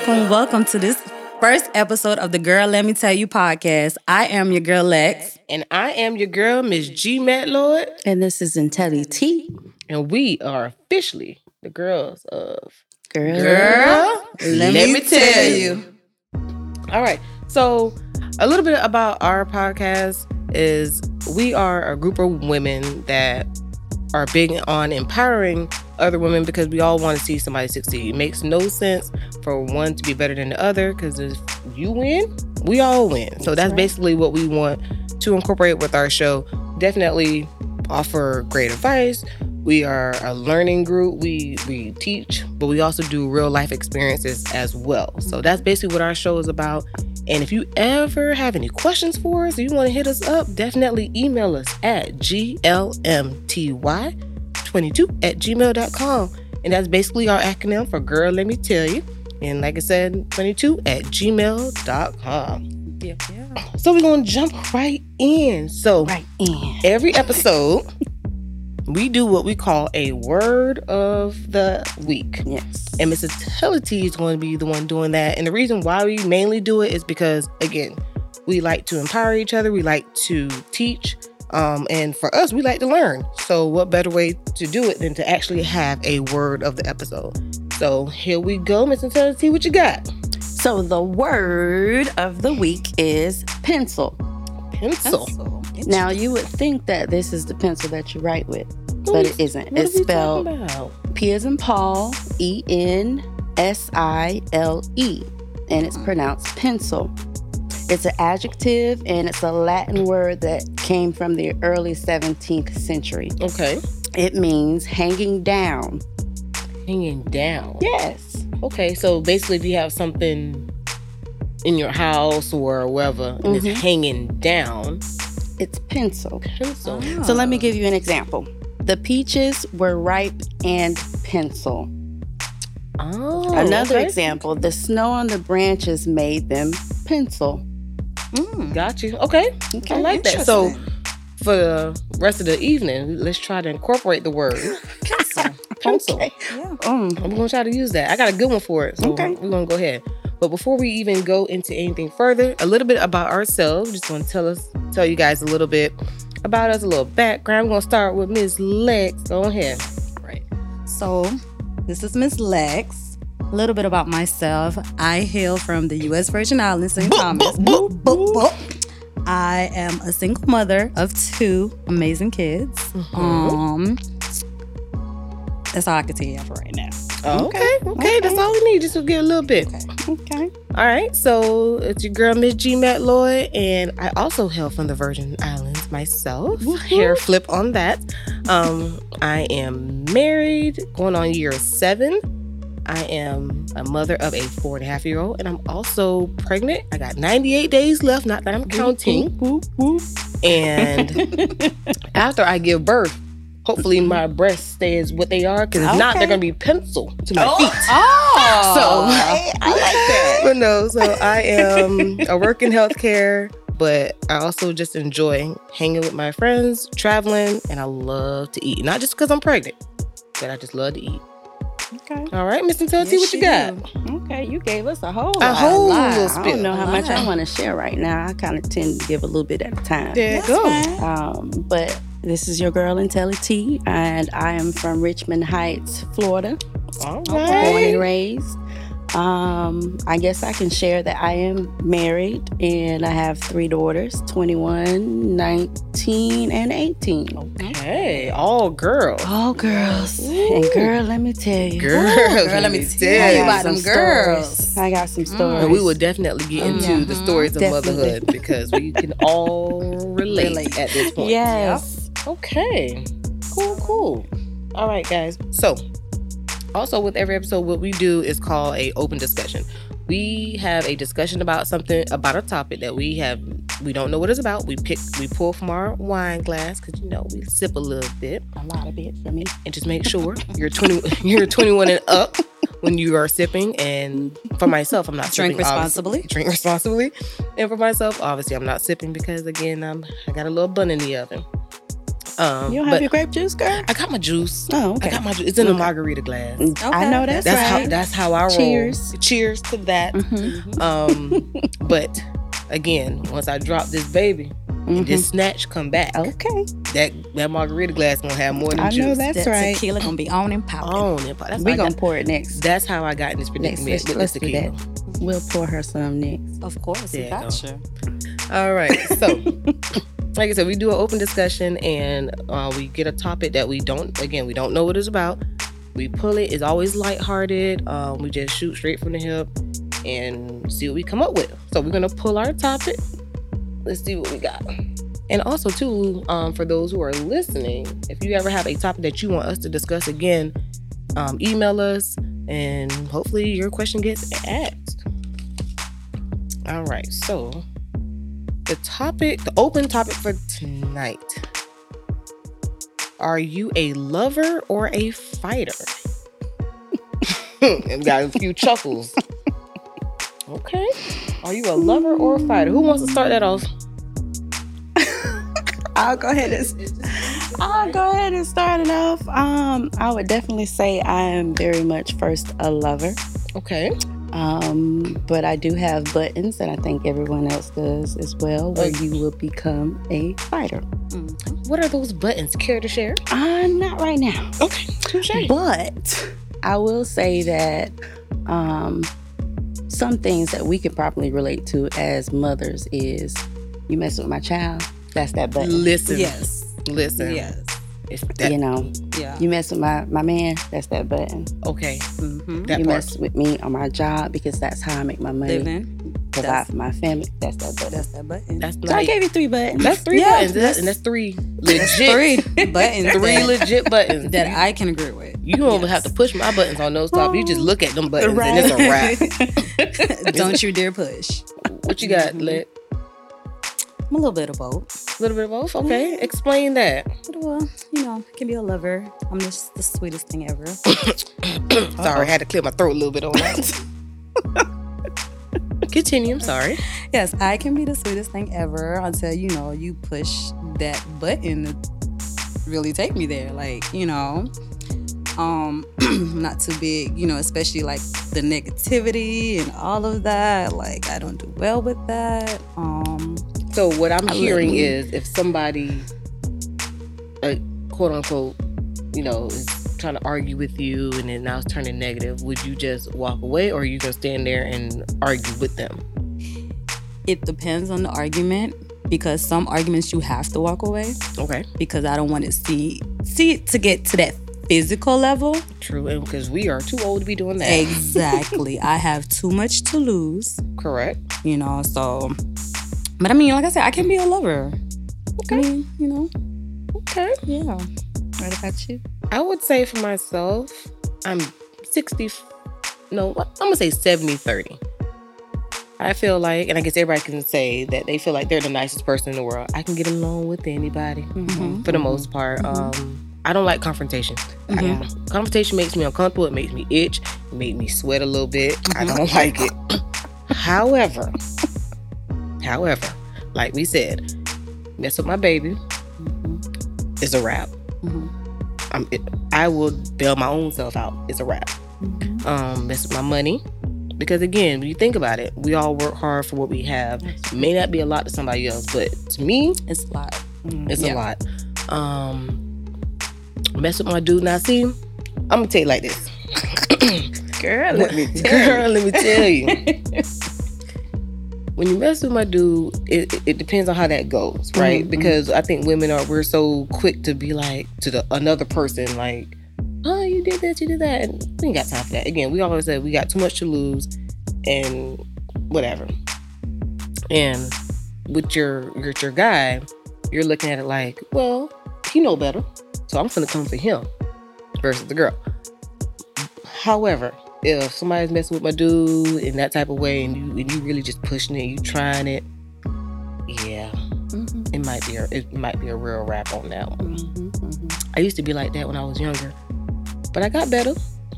Welcome to this first episode of the Girl Let Me Tell You podcast. I am your girl, Lex. And I am your girl, Miss G. Matlord. And this is Intelli T. And we are officially the girls of... Girl, let me tell you. All right. So a little bit about our podcast is we are a group of women that are big on empowering other women because we all want to see somebody succeed. It makes no sense for one to be better than the other because if you win, we all win. So that's basically what we want to incorporate with our show. Definitely offer great advice. We are a learning group. We teach, but we also do real life experiences as well. So that's basically what our show is about. And if you ever have any questions for us, or you want to hit us up, definitely email us at glmty22@gmail.com. And that's basically our acronym for Girl Let Me Tell You. And like I said, 22@gmail.com. Yeah. So we're going to jump right in. Every episode... we do what we call a word of the week. Yes. And Mrs. Tellity is going to be the one doing that. And the reason why we mainly do it is because, again, we like to empower each other. We like to teach. And for us, we like to learn. So what better way to do it than to actually have a word of the episode? So here we go, Mrs. Tellity, what you got? So the word of the week is pencil. Pencil. Now, you would think that this is the pencil that you write with, but it isn't. It's spelled P as in Paul, E-N-S-I-L-E, and it's pronounced pencil. It's an adjective, and it's a Latin word that came from the early 17th century. Okay. It means hanging down. Hanging down? Yes. Okay, so basically if you have something in your house or wherever, and it's hanging down... it's pencil. Pencil. Oh. So let me give you an example. The peaches were ripe and pencil. Oh. Another example, the snow on the branches made them pencil. Got you. Okay. I like that. So for the rest of the evening, let's try to incorporate the word pencil. Okay. Yeah. I'm going to try to use that. I got a good one for it. So we're going to go ahead. But before we even go into anything further, a little bit about ourselves. We're just going to tell you guys a little bit about us, a little background. We're going to start with Miss Lex. Go ahead. Right. So this is Miss Lex. A little bit about myself. I hail from the U.S. Virgin Islands, St. Thomas. I am a single mother of two amazing kids. That's all I can tell you for right now. Okay. That's all we need. Just to get a little bit. Okay. All right. So it's your girl, Miss G. Matlord, and I also hail from the Virgin Islands myself. Hair flip on that. I am married, going on year 7. I am a mother of a 4.5-year-old, and I'm also pregnant. I got 98 days left. Not that I'm counting. And after I give birth, hopefully my breasts stays what they are, because if not, they're going to be pencil to my feet. So I like that. But no, so I am, I work in healthcare, but I also just enjoy hanging with my friends, traveling, and I love to eat. Not just because I'm pregnant, but I just love to eat. Okay. All right, Miss Intelty, what you got? Okay, you gave us a whole little spill. I don't know how much I want to share right now. I kind of tend to give a little bit at a time. There you go. But... this is your girl, Intelli T, and I am from Richmond Heights, Florida. All right. Born and raised. I guess I can share that I am married, and I have 3 daughters, 21, 19, and 18. Okay. All girls. All girls. Ooh. And girl, let me tell you. Girl, let me tell you about them girls. I got some stories. And we will definitely get into the stories of motherhood, because we can all relate at this point. Yes. Yep. Okay. Cool. All right, guys. So, also with every episode, what we do is call a open discussion. We have a discussion about something, about a topic that we don't know what it's about. We pull from our wine glass, because, you know, we sip a little bit. A lot of it for me. And just make sure you're 21 and up when you are sipping. And for myself, I'm not sipping. Drink responsibly. And for myself, obviously, I'm not sipping because, again, I got a little bun in the oven. You don't have your grape juice, girl? I got my juice. Oh, okay. I got my juice. It's in a margarita glass. Okay. I know that's right. That's how I roll. Cheers. Cheers to that. Mm-hmm. But again, once I drop this baby, mm-hmm. and this snatch come back. Okay. That margarita glass gonna have more than I juice. I know that's right. Tequila gonna be on and popping. On and popping. We gonna pour it next. That's how I got in this predicament. Let's do that. We'll pour her some next. Of course, yeah, gotcha. All right, so like I said, we do an open discussion and we get a topic that we don't know what it's about. We pull it. It's always lighthearted. We just shoot straight from the hip and see what we come up with. So we're gonna pull our topic. Let's see what we got. And also, too, for those who are listening, if you ever have a topic that you want us to discuss again, email us, and hopefully your question gets asked. All right, so the open topic for tonight. Are you a lover or a fighter? And got a few chuckles. Okay. Are you a lover or a fighter? Who wants to start that off? I'll go ahead and start it off. I would definitely say I am very much first a lover. Okay. But I do have buttons, and I think everyone else does as well, where you will become a fighter. Mm-hmm. What are those buttons? Care to share? Not right now. Okay. Touché. But I will say that some things that we can probably relate to as mothers is, you mess with my child, that's that button. Listen. Yes. If that, you mess with my man, that's that button. Okay. Mm-hmm. You mess with me on my job because that's how I make my money. Provide for my family. That's that button. That's that button. So I gave you three buttons. That's three buttons. That's three legit buttons. Three legit buttons that I can agree with. You don't even have to push my buttons on those top. You just look at them buttons and it's a wrap. Don't you dare push. What you got, Lit? I'm a little bit of both. A little bit of both? Okay. Mm-hmm. Explain that. Well, I can be a lover. I'm just the sweetest thing ever. Sorry, I had to clear my throat a little bit on that. Continue, I'm sorry. Yes, I can be the sweetest thing ever until, you push that button to really take me there. Not too big, especially like the negativity and all of that. Like, I don't do well with that. So what I'm hearing is if somebody, quote unquote, is trying to argue with you and then now it's turning negative, would you just walk away or are you going to stand there and argue with them? It depends on the argument, because some arguments you have to walk away. Okay. Because I don't want to see it to get to that physical level. True, and because we are too old to be doing that. Exactly. I have too much to lose. Correct. So... But I mean, like I said, I can be a lover. Okay. I mean, Okay. Yeah. What about you? I would say for myself, I'm 70-30. I feel like, and I guess everybody can say that they feel like they're the nicest person in the world. I can get along with anybody for the most part. Mm-hmm. I don't like confrontation. Mm-hmm. Confrontation makes me uncomfortable. It makes me itch. It makes me sweat a little bit. Mm-hmm. I don't like it. However, like we said, mess with my baby, it's a wrap. Mm-hmm. I will bail my own self out. It's a wrap. Mm-hmm. Mess with my money, because again, when you think about it, we all work hard for what we have. Yes. May not be a lot to somebody else, but to me, it's a lot. Mm-hmm. It's a lot. Mess with my dude. Now, see, I'm gonna tell you like this, girl. Let me tell you. When you mess with my dude, it depends on how that goes, right? Mm-hmm. Because I think we're so quick to be like to another person, like, oh, you did that, you did that. And we ain't got time for that. Again, we always said we got too much to lose and whatever. And with your guy, you're looking at it like, well, he know better, so I'm finna come for him versus the girl. However, if somebody's messing with my dude in that type of way and you really just pushing it, you trying it, it might be a real wrap on that one. Mm-hmm, mm-hmm. I used to be like that when I was younger, but I got better,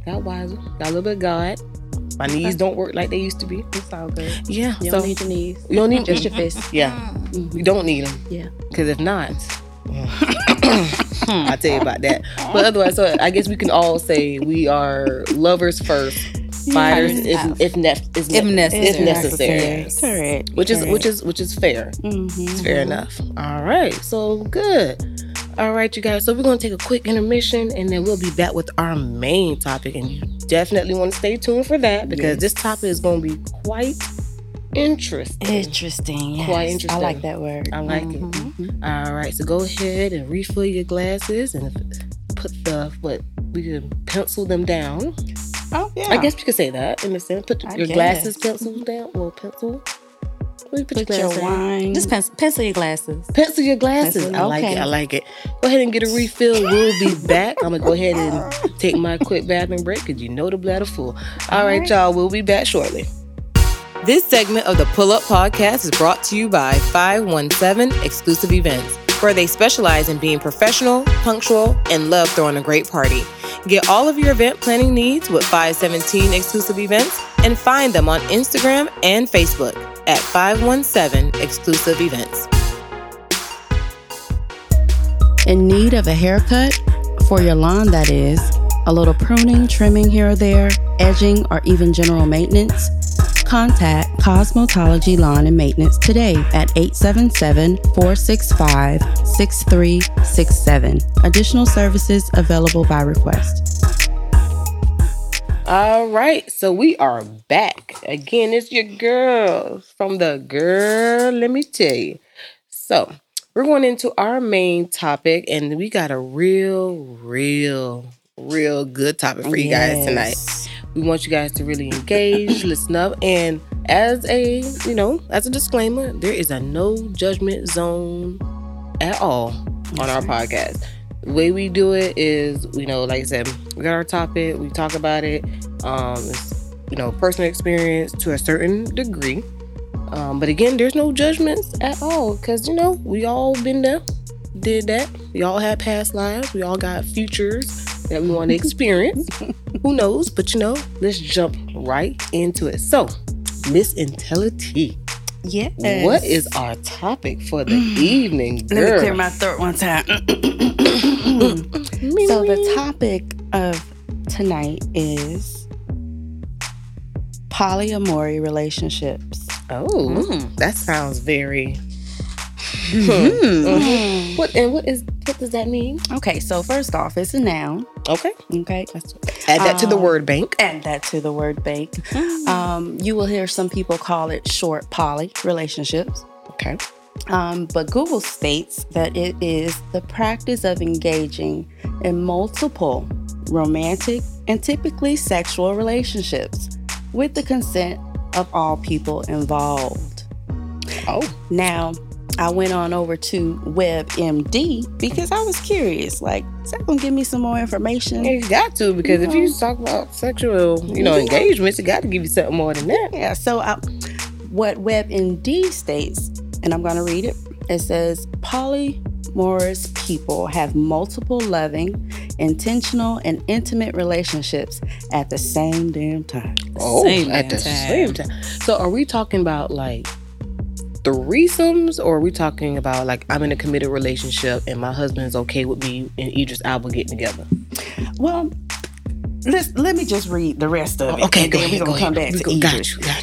got wiser, got a little bit of God. My knees don't work like they used to be. It's all good. Yeah. You don't need your knees. You don't need just your fists. Yeah. Mm-hmm. You don't need them. Yeah. Because if not, I'll tell you about that. But otherwise, so I guess we can all say we are lovers first, fighters if necessary. Correct. Which is fair. Mm-hmm. It's fair enough. All right. So good. All right, you guys. So we're going to take a quick intermission, and then we'll be back with our main topic. And you definitely want to stay tuned for that, because this topic is going to be quite interesting. Yes. Quite interesting. I like that word. I like it. Mm-hmm. All right. So go ahead and refill your glasses and put the, we can pencil them down. Oh, yeah. I guess you could say that in a sense. Put your glasses penciled down. Well, pencil. Put your wine. Just pencil your glasses. I like it. Go ahead and get a refill. We'll be back. I'm going to go ahead and take my quick bathroom break, because you know the bladder full. All right, y'all. We'll be back shortly. This segment of the Pull Up Podcast is brought to you by 517 Exclusive Events, where they specialize in being professional, punctual, and love throwing a great party. Get all of your event planning needs with 517 Exclusive Events, and find them on Instagram and Facebook at 517 Exclusive Events. In need of a haircut? For your lawn, that is. A little pruning, trimming here or there, edging, or even general maintenance? Contact Cosmetology Lawn and Maintenance today at 877-465-6367. Additional services available by request. All right, so we are back. Again, it's your girl from the Girl Let Me Tell You. So we're going into our main topic, and we got a real good topic for you guys tonight. We want you guys to really engage, listen up, and as a disclaimer, there is a no judgment zone at all on our podcast. The way we do it is, like I said, we got our topic, we talk about it, personal experience to a certain degree. But again, there's no judgments at all, because, we all been there, did that. We all had past lives. We all got futures that we want to experience. Who knows? But let's jump right into it. So, Miss Intelli-T. Yes. What is our topic for the evening, girl? Let me clear my throat one time. So the topic of tonight is polyamory relationships. Oh, that sounds very... What does that mean? Okay, so first off, it's a noun. Okay. Add that to the word bank. You will hear some people call it short poly relationships. Okay. But Google states that it is the practice of engaging in multiple romantic and typically sexual relationships with the consent of all people involved. Oh. Now, I went on over to WebMD because I was curious. Like, is that going to give me some more information? You got to, because if you talk about sexual, engagements, it got to give you something more than that. Yeah, so what WebMD states, and I'm going to read it, it says, polyamorous people have multiple loving, intentional, and intimate relationships at the same damn time. So are we talking about, like, threesomes, or are we talking about, like, I'm in a committed relationship and my husband's okay with me and Idris Elba getting together? Well, let me just read the rest of it. Okay, go ahead. Got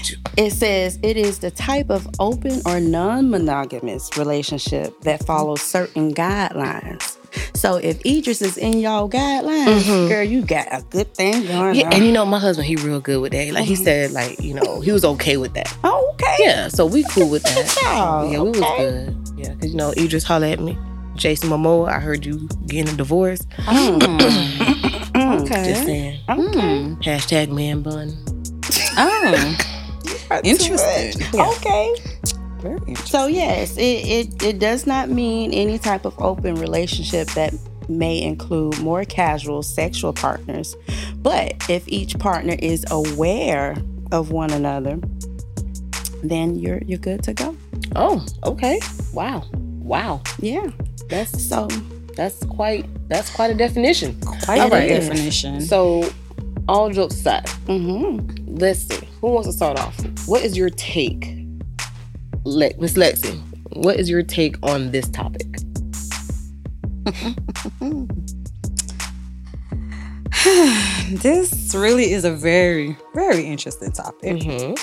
you. It says it is the type of open or non-monogamous relationship that follows certain guidelines. So if Idris is in y'all guidelines, girl, you got a good thing going on. And my husband, he real good with that. Like he said, he was okay with that. Oh, okay. Yeah, so we cool with that. We was good. Yeah, because Idris holler at me. Jason Momoa, I heard you getting a divorce. Okay. Just saying. Hashtag man bun. Oh, interesting. Yeah. Okay. So yes, it does not mean any type of open relationship that may include more casual sexual partners, but if each partner is aware of one another, then you're good to go. Oh, okay. Wow. Yeah. That's quite a definition. Quite a definition. So, all jokes aside, let's see. Who wants to start off? What is your take? Miss Lexi, what is your take on this topic? This really is a very, very interesting topic. Mm-hmm.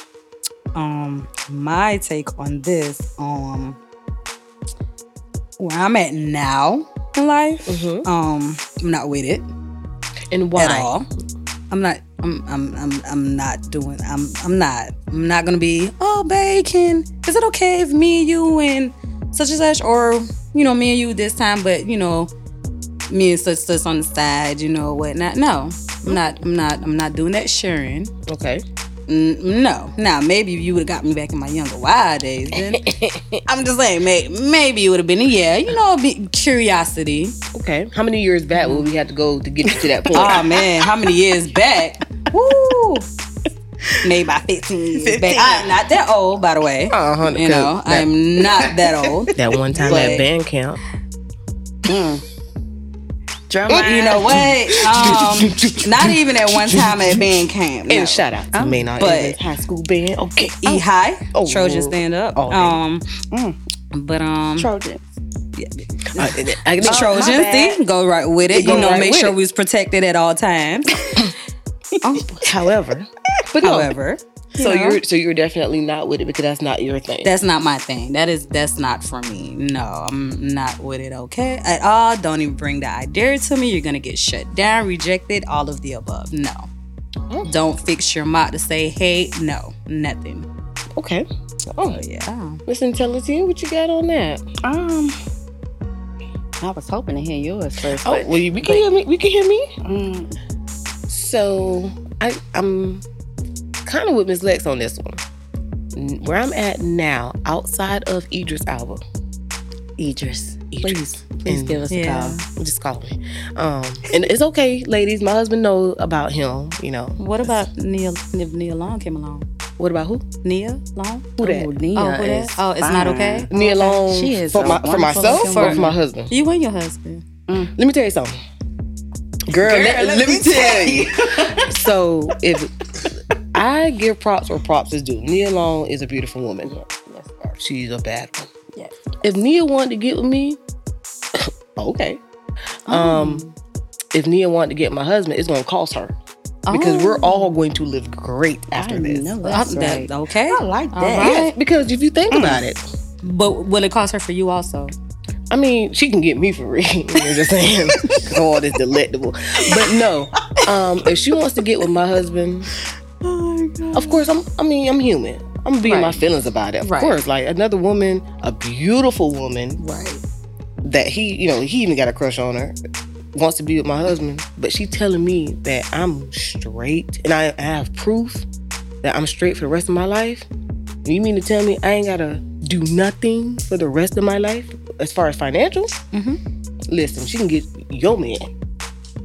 My take on this, where I'm at now in life, mm-hmm. I'm not with it. And why? At all. I'm not gonna be, oh, babe, is it okay if me, you, and such and such, or, you know, me and you this time, but, you know, me and such on the side, you know, whatnot. No, I'm not doing that sharing. Okay. No. Now, maybe if you would have got me back in my younger wild days, then I'm just saying, maybe it would have been a year. You know, curiosity. Okay. How many years back would we have to go to get you to that point? Oh, man. How many years back? Woo! Maybe by 15 years back. I'm not that old, by the way. You know, I'm not that old. That one time at band camp. Drama. You know what? Not even at one time at band camp. No. And shout out to me, not but high school band. Okay. E-High. Oh. Trojan stand up. Oh, but Trojans. Yeah. The Trojan thing. Go right with it. You know, right, make sure we was protected at all times. However. So you're definitely not with it because that's not your thing. That's not my thing. That's not for me. No, I'm not with it. Okay, at all. Don't even bring the idea to me. You're gonna get shut down, rejected, all of the above. No, Don't fix your mouth to say hey. No, nothing. Okay. Oh yeah. Miss Intelligent, what you got on that? I was hoping to hear yours first. Oh, well, we can hear me. We can hear me. So I'm kind of with Ms. Lex on this one. Where I'm at now, outside of Idris Elba. Please give us a call. Just call me. And it's okay, ladies. My husband knows about him. You know. What about Nia? If Nia Long came along. What about who? Nia Long. Who that? Oh, Nia is it's fine. Not okay. Nia Long. She is for myself or for my husband. You and your husband. Let me tell you something, girl. Let me tell you. So if. I give props where props is due. Nia Long is a beautiful woman. Yes. She's a bad one. Yes. If Nia wanted to get with me, okay. If Nia wanted to get my husband, it's going to cost her. Because we're all going to live great after this. No, that's right. Okay. I like that. Yes, because if you think about it. But will it cost her for you also? I mean, she can get me for real. You know what I'm saying? All this delectable. But no. If she wants to get with my husband... Oh my God. Of course, I'm human. I'm gonna be in my feelings about it. Of course, like another woman, a beautiful woman, right? That he even got a crush on her. Wants to be with my husband, but she telling me that I'm straight and I have proof that I'm straight for the rest of my life. You mean to tell me I ain't gotta do nothing for the rest of my life as far as financials? Mm-hmm. Listen, she can get your man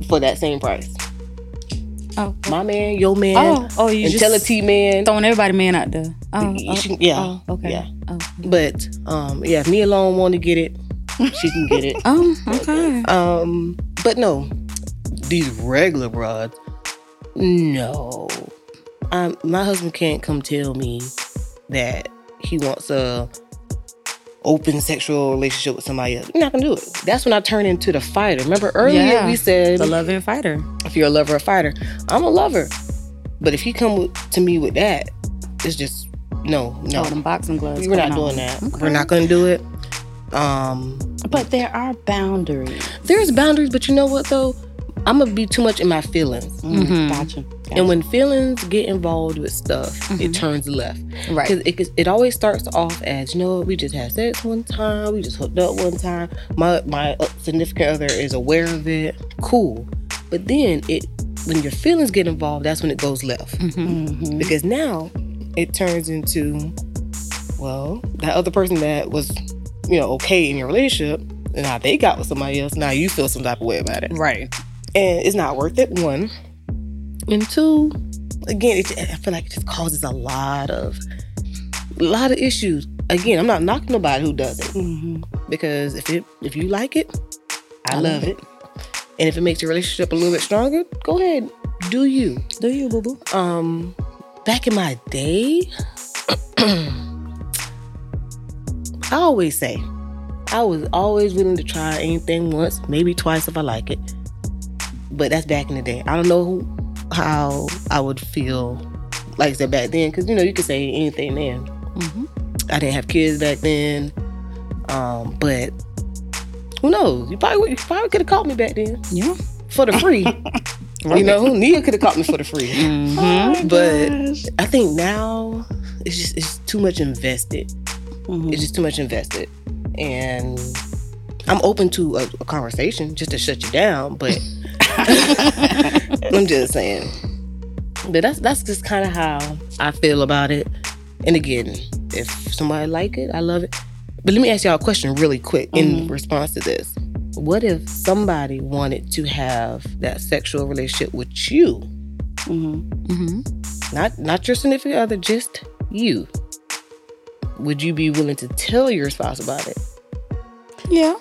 for that same price. Oh, okay. My man, your man, Intelli-T man, throwing everybody man out there. But if Nia Long want to get it, she can get it. Okay. But no, these regular broads, no. My husband can't come tell me that he wants a open sexual relationship with somebody else. You're not gonna do it. That's when I turn into the fighter. Remember earlier we said the lover and fighter. If you're a lover or fighter, I'm a lover. But if he come to me with that, it's just no. Oh, them boxing gloves. We're not doing that. Okay. We're not gonna do it. But there are boundaries. There's boundaries, but you know what though? I'm gonna be too much in my feelings. Mm-hmm. Gotcha. And when feelings get involved with stuff, it turns left. Right. Because it always starts off as, you know what, we just had sex one time, we just hooked up one time, my significant other is aware of it. Cool. But then when your feelings get involved, that's when it goes left. Mm-hmm. Mm-hmm. Because now it turns into, well, that other person that was, okay in your relationship, now they got with somebody else, now you feel some type of way about it. Right. And it's not worth it, one. And two, again, I feel like it just causes a lot of issues. Again, I'm not knocking nobody who does it. Mm-hmm. Because if you like it, I love it. And if it makes your relationship a little bit stronger, go ahead. Do you. Do you, boo-boo. Back in my day, I always say, I was always willing to try anything once, maybe twice if I like it. But that's back in the day. I don't know how I would feel, like I said, back then. Because, you know, you could say anything then. Mm-hmm. I didn't have kids back then. But who knows? You probably could have caught me back then. Yeah. For the free. You know, Nia could have caught me for the free. Mm-hmm. Oh, but gosh. I think now it's too much invested. Mm-hmm. It's just too much invested. And I'm open to a conversation just to shut you down, but I'm just saying. But that's just kind of how I feel about it. And again, if somebody like it, I love it. But let me ask y'all a question really quick in response to this. What if somebody wanted to have that sexual relationship with you? Mm-hmm. Mm-hmm. Not your significant other, just you. Would you be willing to tell your spouse about it? Yeah.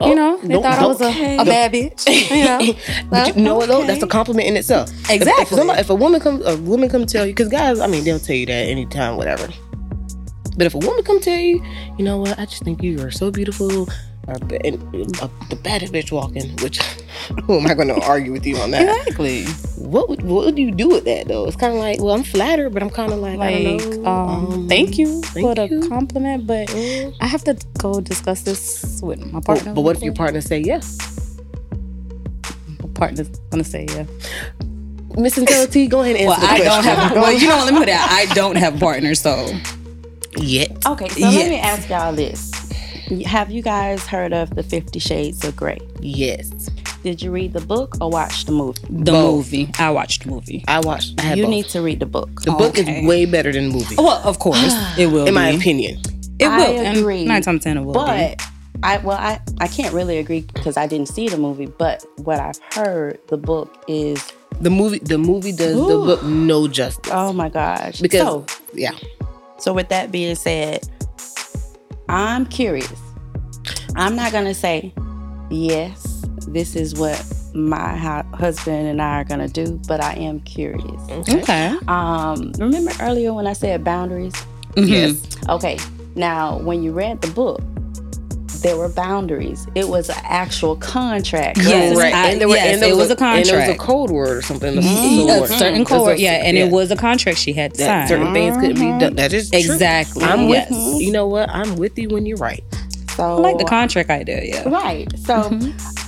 You know, they thought I was a bad bitch. You know, but though, that's a compliment in itself. Exactly. If a woman come tell you, because guys, I mean, they'll tell you that anytime, whatever. But if a woman come tell you, you know what? I just think you are so beautiful, and the baddest bitch walking. Which, who am I going to argue with you on that? Exactly. What would you do with that though? It's kind of like, well, I'm flattered, but I'm kind of like, I don't know. Thank you for the compliment, but I have to go discuss this with my partner. But what if your partner say yes? My partner's gonna say yes. Miss Intelli, go ahead and answer the question. Let me put it out. I don't have partners, so. Yet. Okay, so let me ask y'all this. Have you guys heard of the 50 Shades of Grey? Yes. Did you read the book or watch the movie? The movie. I watched the movie. You both need to read the book. The book is way better than the movie. Well, of course. It will in my opinion. I agree. And 9 times 10 it will be. I can't really agree because I didn't see the movie, but what I've heard, the book is... The movie does the book no justice. Oh my gosh. Because... So with that being said, I'm curious. I'm not going to say, yes, this is what my husband and I are going to do, but I am curious. Okay. Remember earlier when I said boundaries? Mm-hmm. Yes. Okay. Now, when you read the book, there were boundaries. It was an actual contract. Yes, right. It was a contract. And it was a code word or something. Mm-hmm. A certain code word, it was a contract she had to sign. Certain things couldn't be done. That is exactly true. I'm with you. You know what? I'm with you when you're right. So I like the contract idea, yeah. Right. So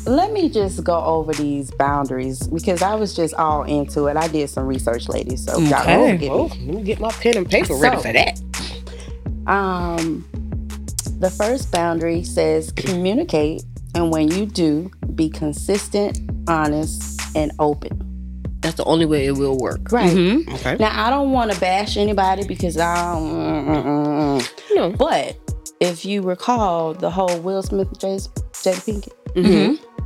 let me just go over these boundaries because I was just all into it. I did some research, ladies. So let me get my pen and paper ready for that. The first boundary says communicate, and when you do, be consistent, honest, and open. That's the only way it will work. Right. Mm-hmm. Okay. Now, I don't want to bash anybody because I don't... No. But if you recall the whole Will Smith, Jada Pinkett,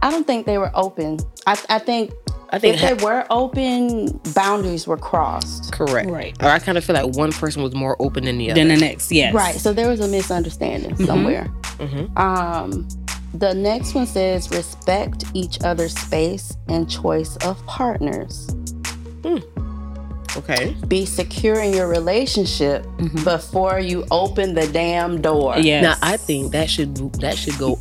I don't think they were open. I think if they were open, boundaries were crossed. Correct. Right. Or I kind of feel like one person was more open than the other. Than the next, yes. Right. So there was a misunderstanding somewhere. Mm-hmm. The next one says respect each other's space and choice of partners. Okay. Be secure in your relationship before you open the damn door. Yes. Now I think that should go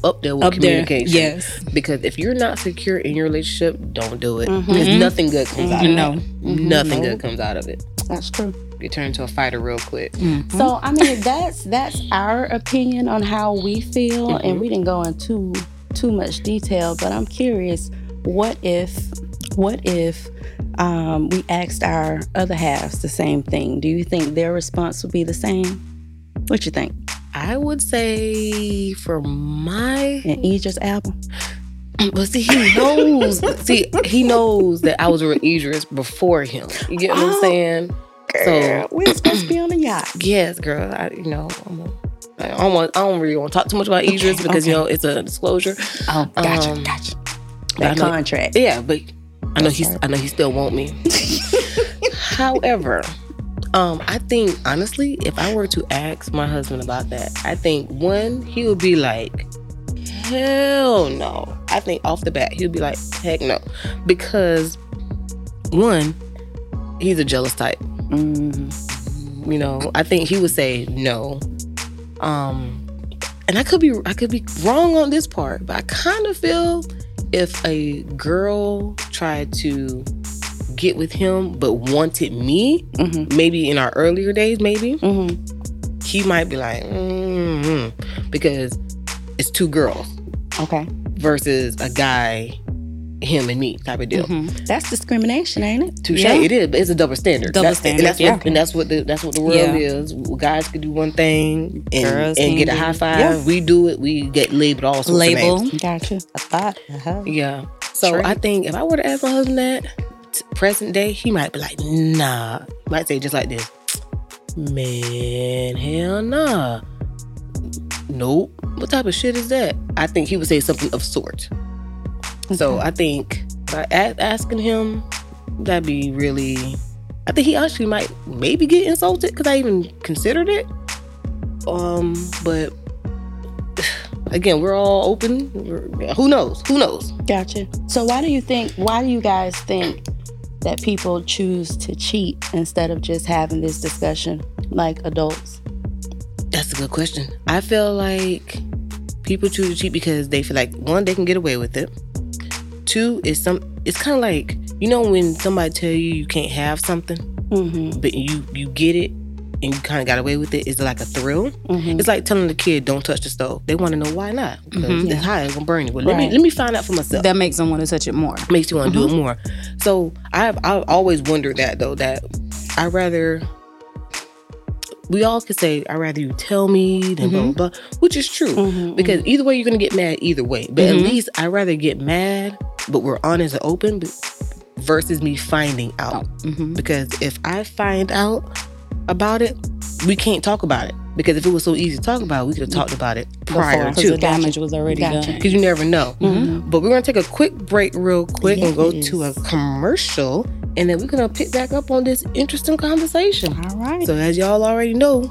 up there with communication. There. Yes. Because if you're not secure in your relationship, don't do it. Because nothing good comes out of it. Nothing good comes out of it. That's true. You turn into a fighter real quick. Mm-hmm. So I mean that's our opinion on how we feel, and we didn't go into too much detail, but I'm curious, what if we asked our other halves the same thing? Do you think their response would be the same? What you think? I would say for my... And Idris Elba. Well, see, he knows. That I was with Idris before him. You get what I'm saying? Girl, so, we were supposed to be on a yacht. Yes, girl. I don't really want to talk too much about Idris because, you know, it's a disclosure. Oh, gotcha. That contract. Yeah, but... I know he still want me. However, I think honestly, if I were to ask my husband about that, I think one, he would be like, hell no. I think off the bat, he'd be like, heck no. Because one, he's a jealous type. Mm-hmm. You know, I think he would say no. and I could be wrong on this part, but I kind of feel if a girl tried to get with him but wanted me, maybe in our earlier days, he might be like, because it's two girls, okay, versus a guy, him and me type of deal. That's discrimination, ain't it? Touche. Yeah. It is, but it's a double standard. That's what the world is. Guys could do one thing and get a high five. Yeah. We do it. We get labeled all sorts of names. Gotcha. A thought. Uh-huh. Yeah. So true. I think if I were to ask my husband that present day, he might be like, nah. He might say just like this, man, hell nah. Nope. What type of shit is that? I think he would say something of sort. Okay. So I think by asking him, that'd be really... I think he actually might maybe get insulted because I even considered it. But again, we're all open. Who knows? Gotcha. So why do you guys think that people choose to cheat instead of just having this discussion like adults? That's a good question. I feel like people choose to cheat because they feel like, one, they can get away with it. Two, it's kind of like, you know when somebody tell you can't have something, but you get it and you kind of got away with it. It's like a thrill. It's like telling the kid, don't touch the stove. They want to know why not. It's hot, it's going to burn you. Well, let me find out for myself. That makes them want to touch it more. Makes you want to do it more. So I've always wondered that, though, that I'd rather... We all could say, I'd rather you tell me than blah, blah, which is true. Because either way, you're going to get mad either way. But at least I'd rather get mad, but we're honest and open, versus me finding out. Because if I find out about it, we can't talk about it. Because if it was so easy to talk about, we could have talked about it prior to. Because the damage was already done. Because you never know. But we're going to take a quick break real quick and go to a commercial. And then we're going to pick back up on this interesting conversation. All right. So as y'all already know,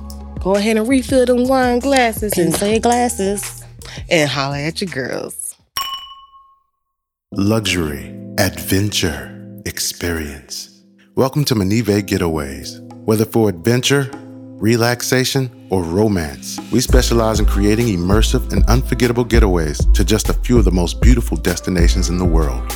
go ahead and refill them wine glasses and say glasses. And holler at your girls. Luxury, adventure, experience. Welcome to Menive Getaways. Whether for adventure, relaxation, or romance, we specialize in creating immersive and unforgettable getaways to just a few of the most beautiful destinations in the world.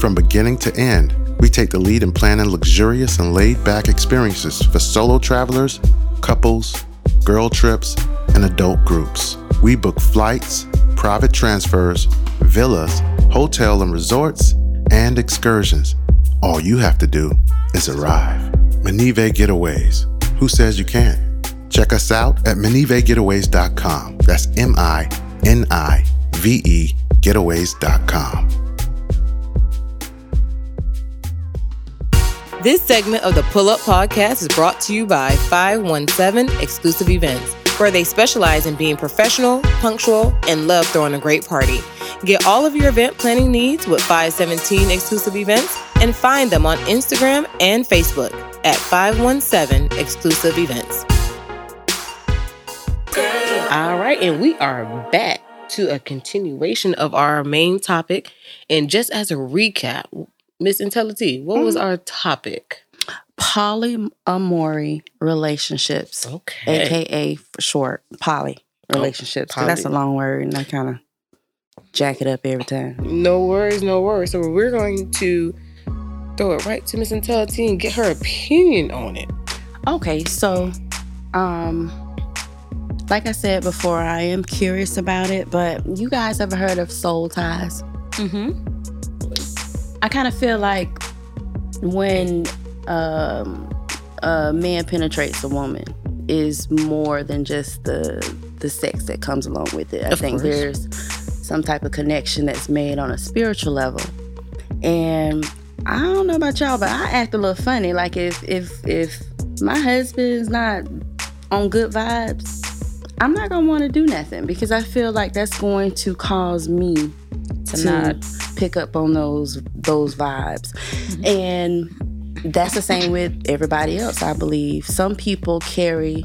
From beginning to end, we take the lead in planning luxurious and laid-back experiences for solo travelers, couples, girl trips, and adult groups. We book flights, private transfers, villas, hotel and resorts, and excursions. All you have to do is arrive. Menive Getaways. Who says you can't? Check us out at menivegetaways.com. That's MINIVE getaways.com. This segment of the Pull Up Podcast is brought to you by 517 Exclusive Events, where they specialize in being professional, punctual, and love throwing a great party. Get all of your event planning needs with 517 Exclusive Events and find them on Instagram and Facebook at 517 Exclusive Events. All right, and we are back to a continuation of our main topic. And just as a recap, Miss Intelli, what was our topic? Polyamory relationships. Okay. AKA, for short, poly relationships. Poly. That's a long word, and I kind of jack it up every time. No worries. So we're going to throw it right to Miss Intelli and get her opinion on it. Okay, so, like I said before, I am curious about it, but you guys ever heard of soul ties? I kind of feel like when a man penetrates a woman is more than just the sex that comes along with it. I think there's some type of connection that's made on a spiritual level. And I don't know about y'all, but I act a little funny. Like if my husband's not on good vibes, I'm not going to want to do nothing, because I feel like that's going to cause me to not pick up on those vibes. And that's the same with everybody else, I believe. Some people carry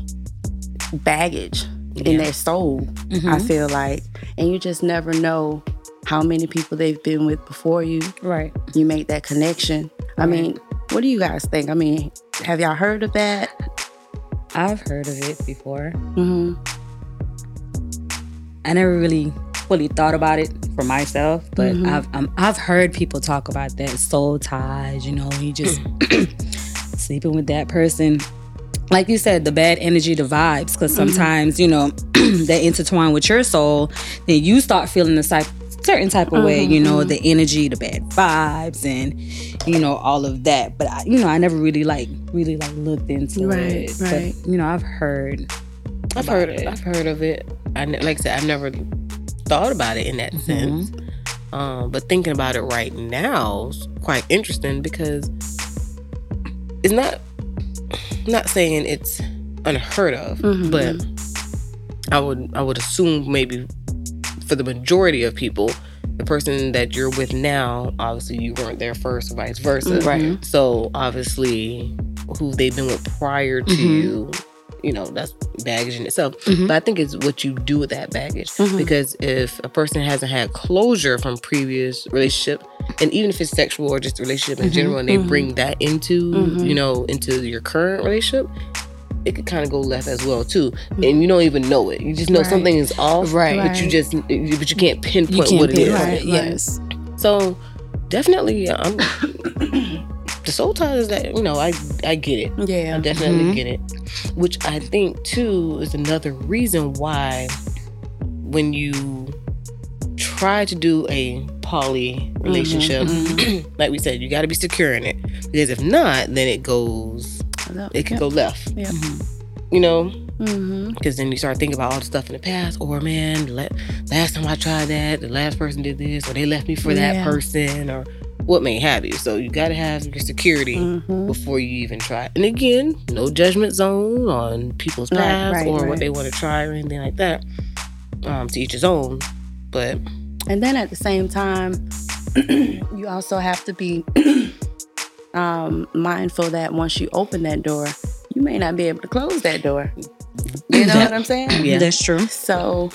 baggage in their soul, I feel like. And you just never know how many people they've been with before you. Right. You make that connection. I mean, what do you guys think? I mean, have y'all heard of that? I've heard of it before. I never really fully thought about it for myself, but I've heard people talk about that soul ties, you know, you just sleeping with that person. Like you said, the bad energy, the vibes, because sometimes, you know, they intertwine with your soul, then you start feeling a certain type of way, you know, the energy, the bad vibes, and, you know, all of that. But, you know, I never really looked into it. Right. But, you know, I've heard it. I've heard of it. Like I said, I've never thought about it in that sense. But thinking about it right now is quite interesting, because it's not... I'm not saying it's unheard of, but I would assume maybe for the majority of people, the person that you're with now, obviously you weren't there first, or vice versa. Right. So obviously, who they've been with prior to you, you know, that's baggage in itself. But I think it's what you do with that baggage, because if a person hasn't had closure from previous relationship, and even if it's sexual or just relationship in general, and they bring that into, you know, into your current relationship, it could kind of go left as well too. And you don't even know it. You just know something is off, but you just, but you can't pinpoint what it is. Yes. So definitely, the soul ties is that, you know, I get it. Yeah, I definitely get it. Which I think too is another reason why when you try to do a poly relationship, like we said, you got to be secure in it, because if not, then it goes, it can go left, you know, because then you start thinking about all the stuff in the past, or man, last time I tried that, the last person did this, or they left me for that person, or what may have you. So you got to have your security before you even try. And again, no judgment zone on people's past or what they want to try or anything like that. To each his own. But and then at the same time, you also have to be mindful that once you open that door, you may not be able to close that door. You know what I'm saying? Yeah, that's true. So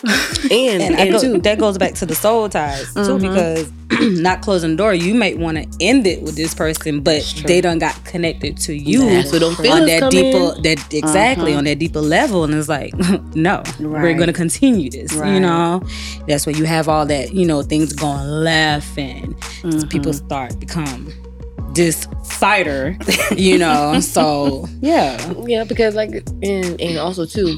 and that goes back to the soul ties too, because not closing the door, you might want to end it with this person, but they done got connected to you on that deeper on that deeper level, and it's like no, we're gonna continue this. You know, that's where you have all that, you know, things going left, and people start become this fighter, you know. So yeah, because like and also too,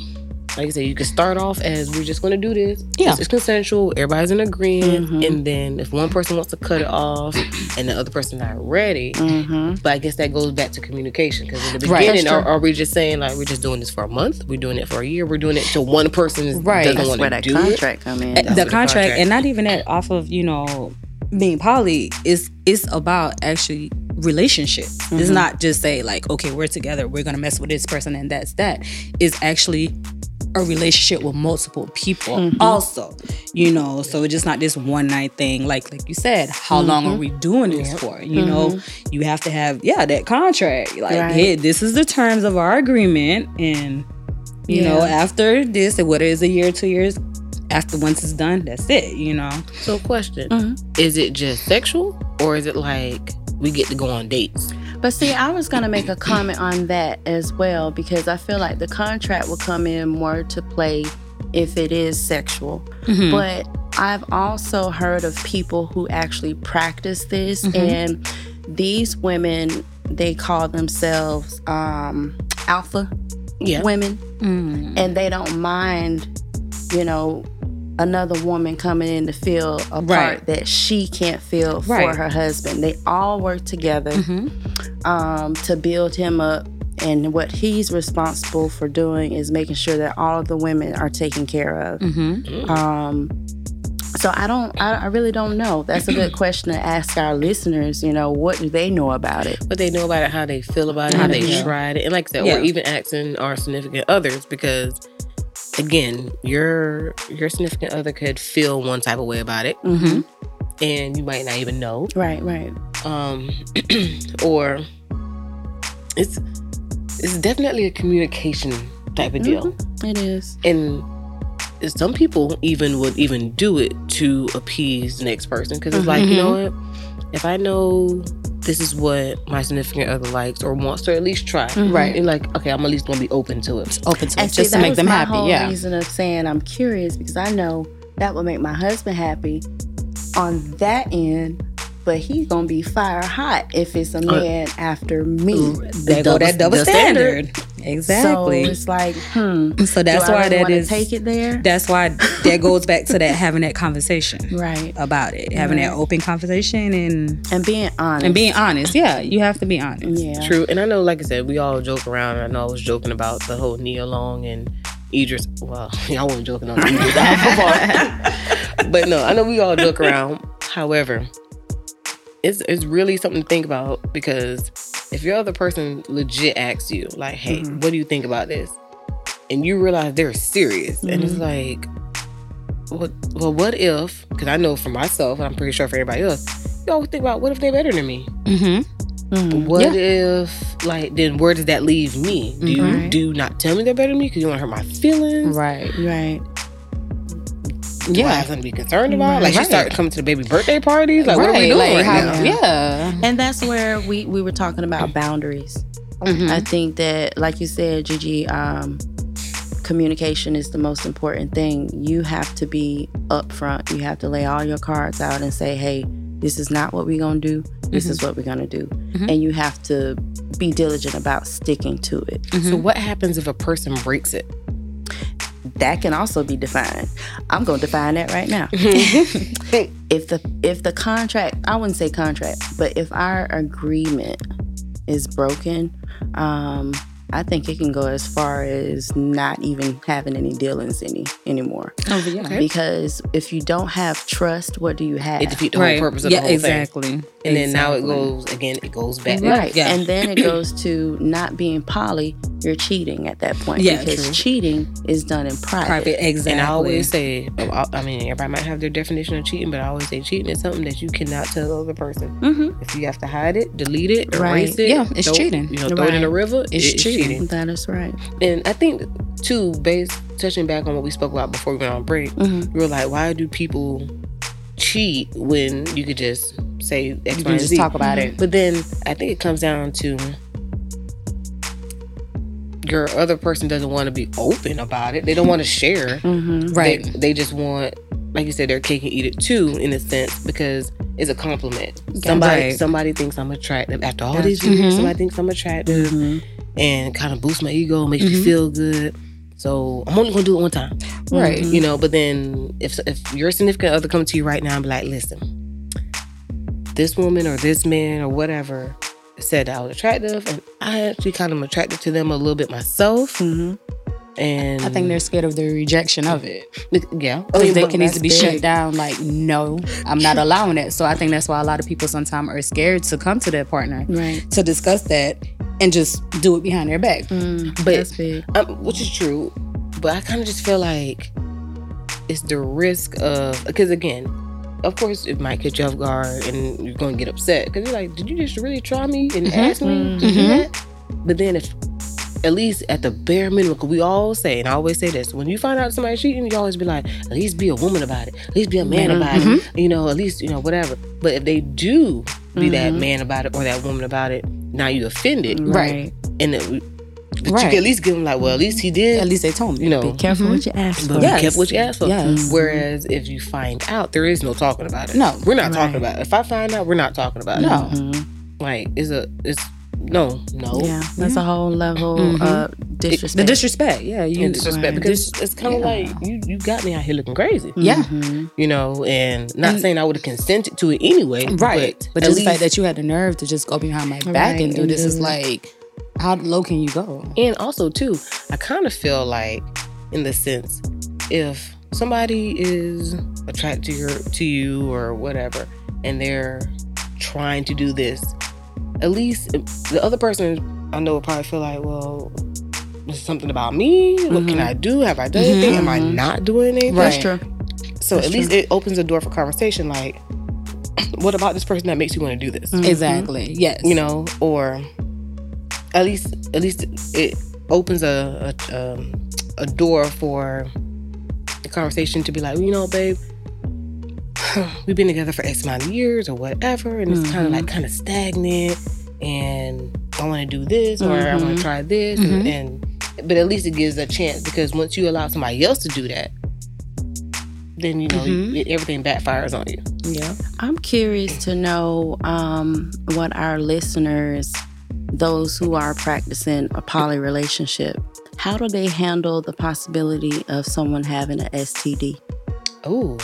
like I said, you can start off as we're just gonna do this, it's consensual, everybody's in agreement, and then if one person wants to cut it off and the other person's not ready, but I guess that goes back to communication, because in the beginning, are we just saying like we're just doing this for a month, we're doing it for a year, we're doing it till one person doesn't want to do it? That's where the contract comes in. And not even that off of, you know, being poly, it's about actually relationships. It's not just say like, okay, we're together, we're gonna mess with this person and that's that. It's actually a relationship with multiple people also, you know. So it's just not this one night thing. Like you said, how long are we doing this for? You know, you have to have that contract. Like, hey, this is the terms of our agreement, and you know, after this, whether it's a year, 2 years, after once it's done, that's it, you know. So question, is it just sexual, or is it like we get to go on dates? But see, I was going to make a comment on that as well, because I feel like the contract will come in more to play if it is sexual. But I've also heard of people who actually practice this, and these women, they call themselves alpha women, and they don't mind, you know, another woman coming in to fill a part that she can't fill for her husband. They all work together to build him up, and what he's responsible for doing is making sure that all of the women are taken care of. So I really don't know. That's a good question to ask our listeners, you know, what do they know about it? What they know about it, how they feel about it, how they tried it, and like that, or even asking our significant others, because again, your significant other could feel one type of way about it, and you might not even know. Right. Or it's definitely a communication type of deal. It is, and some people would do it to appease the next person, because it's like, you know what, if I know this is what my significant other likes or wants to at least try. Right. And like, okay, I'm at least going to be open to it. Just to make them happy. Yeah. That's the whole reason of saying I'm curious, because I know that would make my husband happy on that end, but he's gonna be fire hot if it's a man after me. They go that double standard. Exactly. So it's like, So that's why really that is. Take it there. That's why that goes back to that having that conversation, right? About it, having that open conversation and being honest. And being honest, yeah, you have to be honest. Yeah, true. And I know, like I said, we all joke around. I know I was joking about the whole Nia Long and Idris. Well, I wasn't joking on Idris part, but no, I know we all joke around. However, it's really something to think about, because if your other person legit asks you, like, hey, what do you think about this? And you realize they're serious. And it's like, well, what if, because I know for myself, and I'm pretty sure for everybody else, you always think about, what if they're better than me? What if, like, then where does that leave me? Do you do not tell me they're better than me because you want to hurt my feelings? Right. Yeah, I have something to be concerned about. Like, she started coming to the baby birthday parties. Like, what are we doing right now? Yeah. And that's where we were talking about boundaries. I think that, like you said, Gigi, communication is the most important thing. You have to be upfront. You have to lay all your cards out and say, hey, this is not what we're going to do. This is what we're going to do. And you have to be diligent about sticking to it. So what happens if a person breaks it? That can also be defined. I'm going to define that right now. If the contract, I wouldn't say contract, but if our agreement is broken, I think it can go as far as not even having any dealings anymore. Oh, yeah. Okay. Because if you don't have trust, what do you have? It defeats the whole purpose of the whole thing. And then now it goes back. Right. Yeah. And then it goes to not being poly, you're cheating at that point. Yeah, because cheating is done in private. Exactly. And I always say, everybody might have their definition of cheating, but I always say cheating is something that you cannot tell the other person. If you have to hide it, delete it, erase it. Yeah, it's cheating. Throw it in the river, it's cheating. That is right. And I think too, touching back on what we spoke about before we went on break, we were like, why do people cheat when you could just say X, you Y, and Z? Talk about it. But then I think it comes down to your other person doesn't want to be open about it. They don't want to share. Right. They just want, like you said, their cake and eat it too, in a sense, because it's a compliment. Somebody thinks I'm attractive. After all these years, somebody thinks I'm attractive. And kind of boost my ego, makes me feel good. So I'm only gonna do it one time, right? You know. But then if your significant other comes to you right now and be like, "Listen, this woman or this man or whatever said I was attractive, and I actually kind of am attracted to them a little bit myself." And I think they're scared of the rejection of it. Yeah. Because they can easily be shut down, like, no, I'm not allowing it. So I think that's why a lot of people sometimes are scared to come to their partner to discuss that and just do it behind their back. But that's big. Which is true. But I kind of just feel like it's the risk of... Because again, of course, it might catch you off guard and you're going to get upset. Because you're like, did you just really try me and ask me to do that? But then if... At least at the bare minimum, because we all say, and I always say this, when you find out somebody's cheating, you always be like, at least be a woman about it. At least be a man about it. You know, at least, you know, whatever. But if they do be that man about it or that woman about it, now you offended. Right. And but you can at least give them like, well, at least he did. At least they told me. You know, be careful what you ask for. Be careful what you ask for. Yes. Whereas if you find out, there is no talking about it. No. We're not talking about it. If I find out, we're not talking about it. No. Like, it's No. Yeah, that's a whole level of disrespect. The disrespect, disrespect, because it's kind of like you got me out here looking crazy. Yeah, you know, and saying I would have consented to it anyway. Right, but just the fact that you had the nerve to just go behind my back and do this is like, how low can you go? And also, too, I kind of feel like, in the sense, if somebody is attracted to you or whatever, and they're trying to do this. At least the other person I know would probably feel like, well, this is something about me. What can I do? Have I done anything? Am I not doing anything? That's true. So that's at least it opens the door for conversation. Like, what about this person that makes you want to do this? Exactly. Yes. You know, or at least it opens a door for the conversation to be like, well, you know, babe, we've been together for X amount of years or whatever, and it's kind of stagnant, and I want to do this or I want to try this, but at least it gives a chance, because once you allow somebody else to do that, then, you know, everything backfires on you. Yeah. I'm curious to know what our listeners, those who are practicing a poly relationship, how do they handle the possibility of someone having an STD? Oh,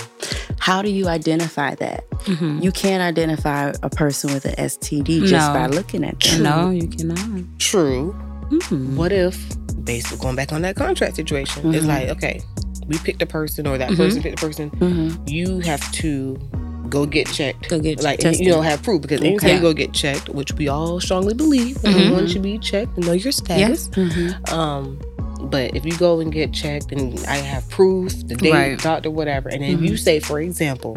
how do you identify that? Mm-hmm. You can't identify a person with an STD just by looking at them. No, you cannot. True. Mm-hmm. What if, basically going back on that contract situation, it's like, okay, we picked a person or that person picked a person. Mm-hmm. You have to go get checked. Go get checked. Like, you don't have proof because anytime you go get checked, which we all strongly believe, everyone should be checked and know your status. Yes. Mm-hmm. But if you go and get checked and I have proof, the date, doctor, whatever, and if you say, for example,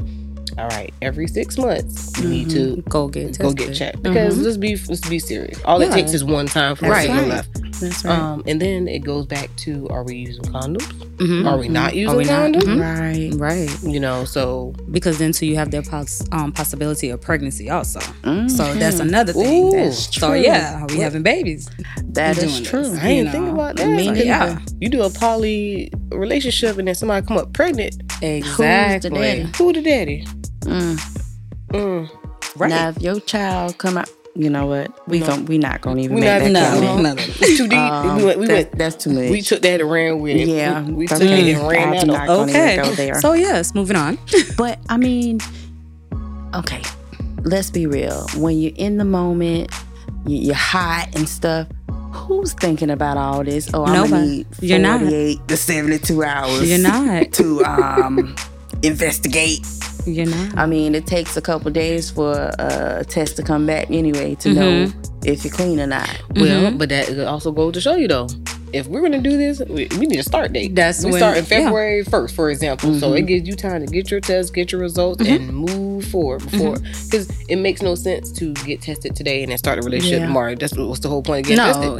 all right, every 6 months you need to go get checked because let's be serious. All it takes is one time for your life. That's right. And then it goes back to: are we using condoms? Mm-hmm. Are we not using condoms? Mm-hmm. Right. You know, so because then too you have the possibility of pregnancy also. Mm-hmm. So that's another thing. Ooh, that's true. So yeah, are we having babies? That is true. This, I didn't think about that. Me neither. Yeah. You do a poly relationship and then somebody come up pregnant. Exactly. Who the daddy? Right. Now, if your child come out, you know what? We're not gonna even make that. It's too deep. That's too much. We took that and ran with it. Yeah, we took it and ran out. Go there. So yes, moving on. But I mean, okay, let's be real. When you're in the moment, you're hot and stuff. Who's thinking about all this? Oh, I'm gonna need 48 to 72 hours. You're not to investigate. You know, I mean, it takes a couple days for a test to come back anyway to know if you're clean or not. Mm-hmm. Well, but that also goes to show you though, if we're going to do this, we need a start date. We start in February 1st, for example. So it gives you time to get your test, get your results, and move forward before. Because it makes no sense to get tested today and then start a relationship tomorrow. That's what's the whole point of getting tested.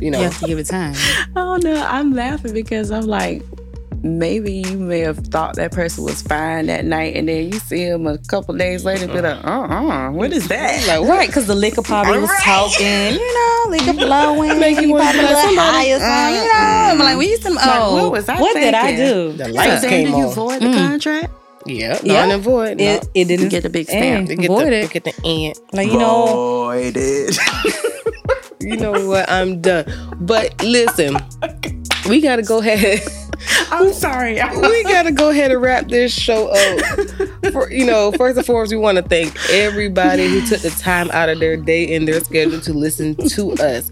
You know, you have to give it time. Oh no, I'm laughing because I'm like, maybe you may have thought that person was fine that night, and then you see him a couple days later and be like, what is that? Like, right, because the liquor probably was talking, you know, liquor blowing. Make you want to like somebody, you know. I'm like, when you some what did I do? The lights came on. Did you void the contract? Yeah, void. It didn't get the big stamp. It voided. Get the ant. Like, you know, voided. You know what? I'm done. But listen, we gotta go ahead. I'm sorry. We got to go ahead and wrap this show up. First and foremost, we want to thank everybody who took the time out of their day and their schedule to listen to us.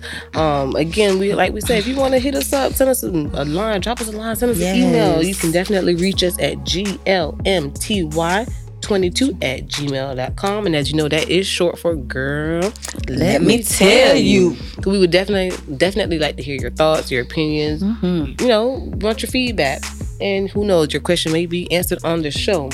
Again, we say, if you want to hit us up, send us a line, drop us a line, send us an email. You can definitely reach us at glmty22@gmail.com, and as you know, that is short for girl let me tell you. We would definitely like to hear your thoughts, your opinions, want your feedback, and who knows, your question may be answered on the show.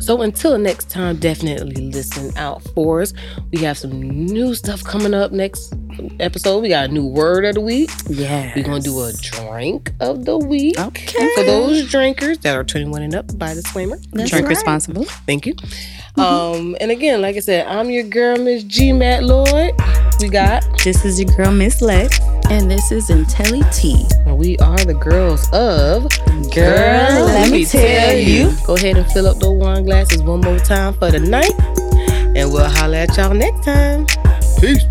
So until next time, definitely listen out for us. We have some new stuff coming up next episode. We got a new word of the week. Yeah, we're gonna do a drink of the week. Okay, for those drinkers that are 21 and up, by disclaimer, drink responsible. Thank you. And again, like I said, I'm your girl, Miss G. Matt Lloyd. We got this is your girl, Miss Lex, and this is Intelli T. And we are the girls of Girl. Let me tell you. Go ahead and fill up those wine glasses one more time for the night, and we'll holler at y'all next time. Peace.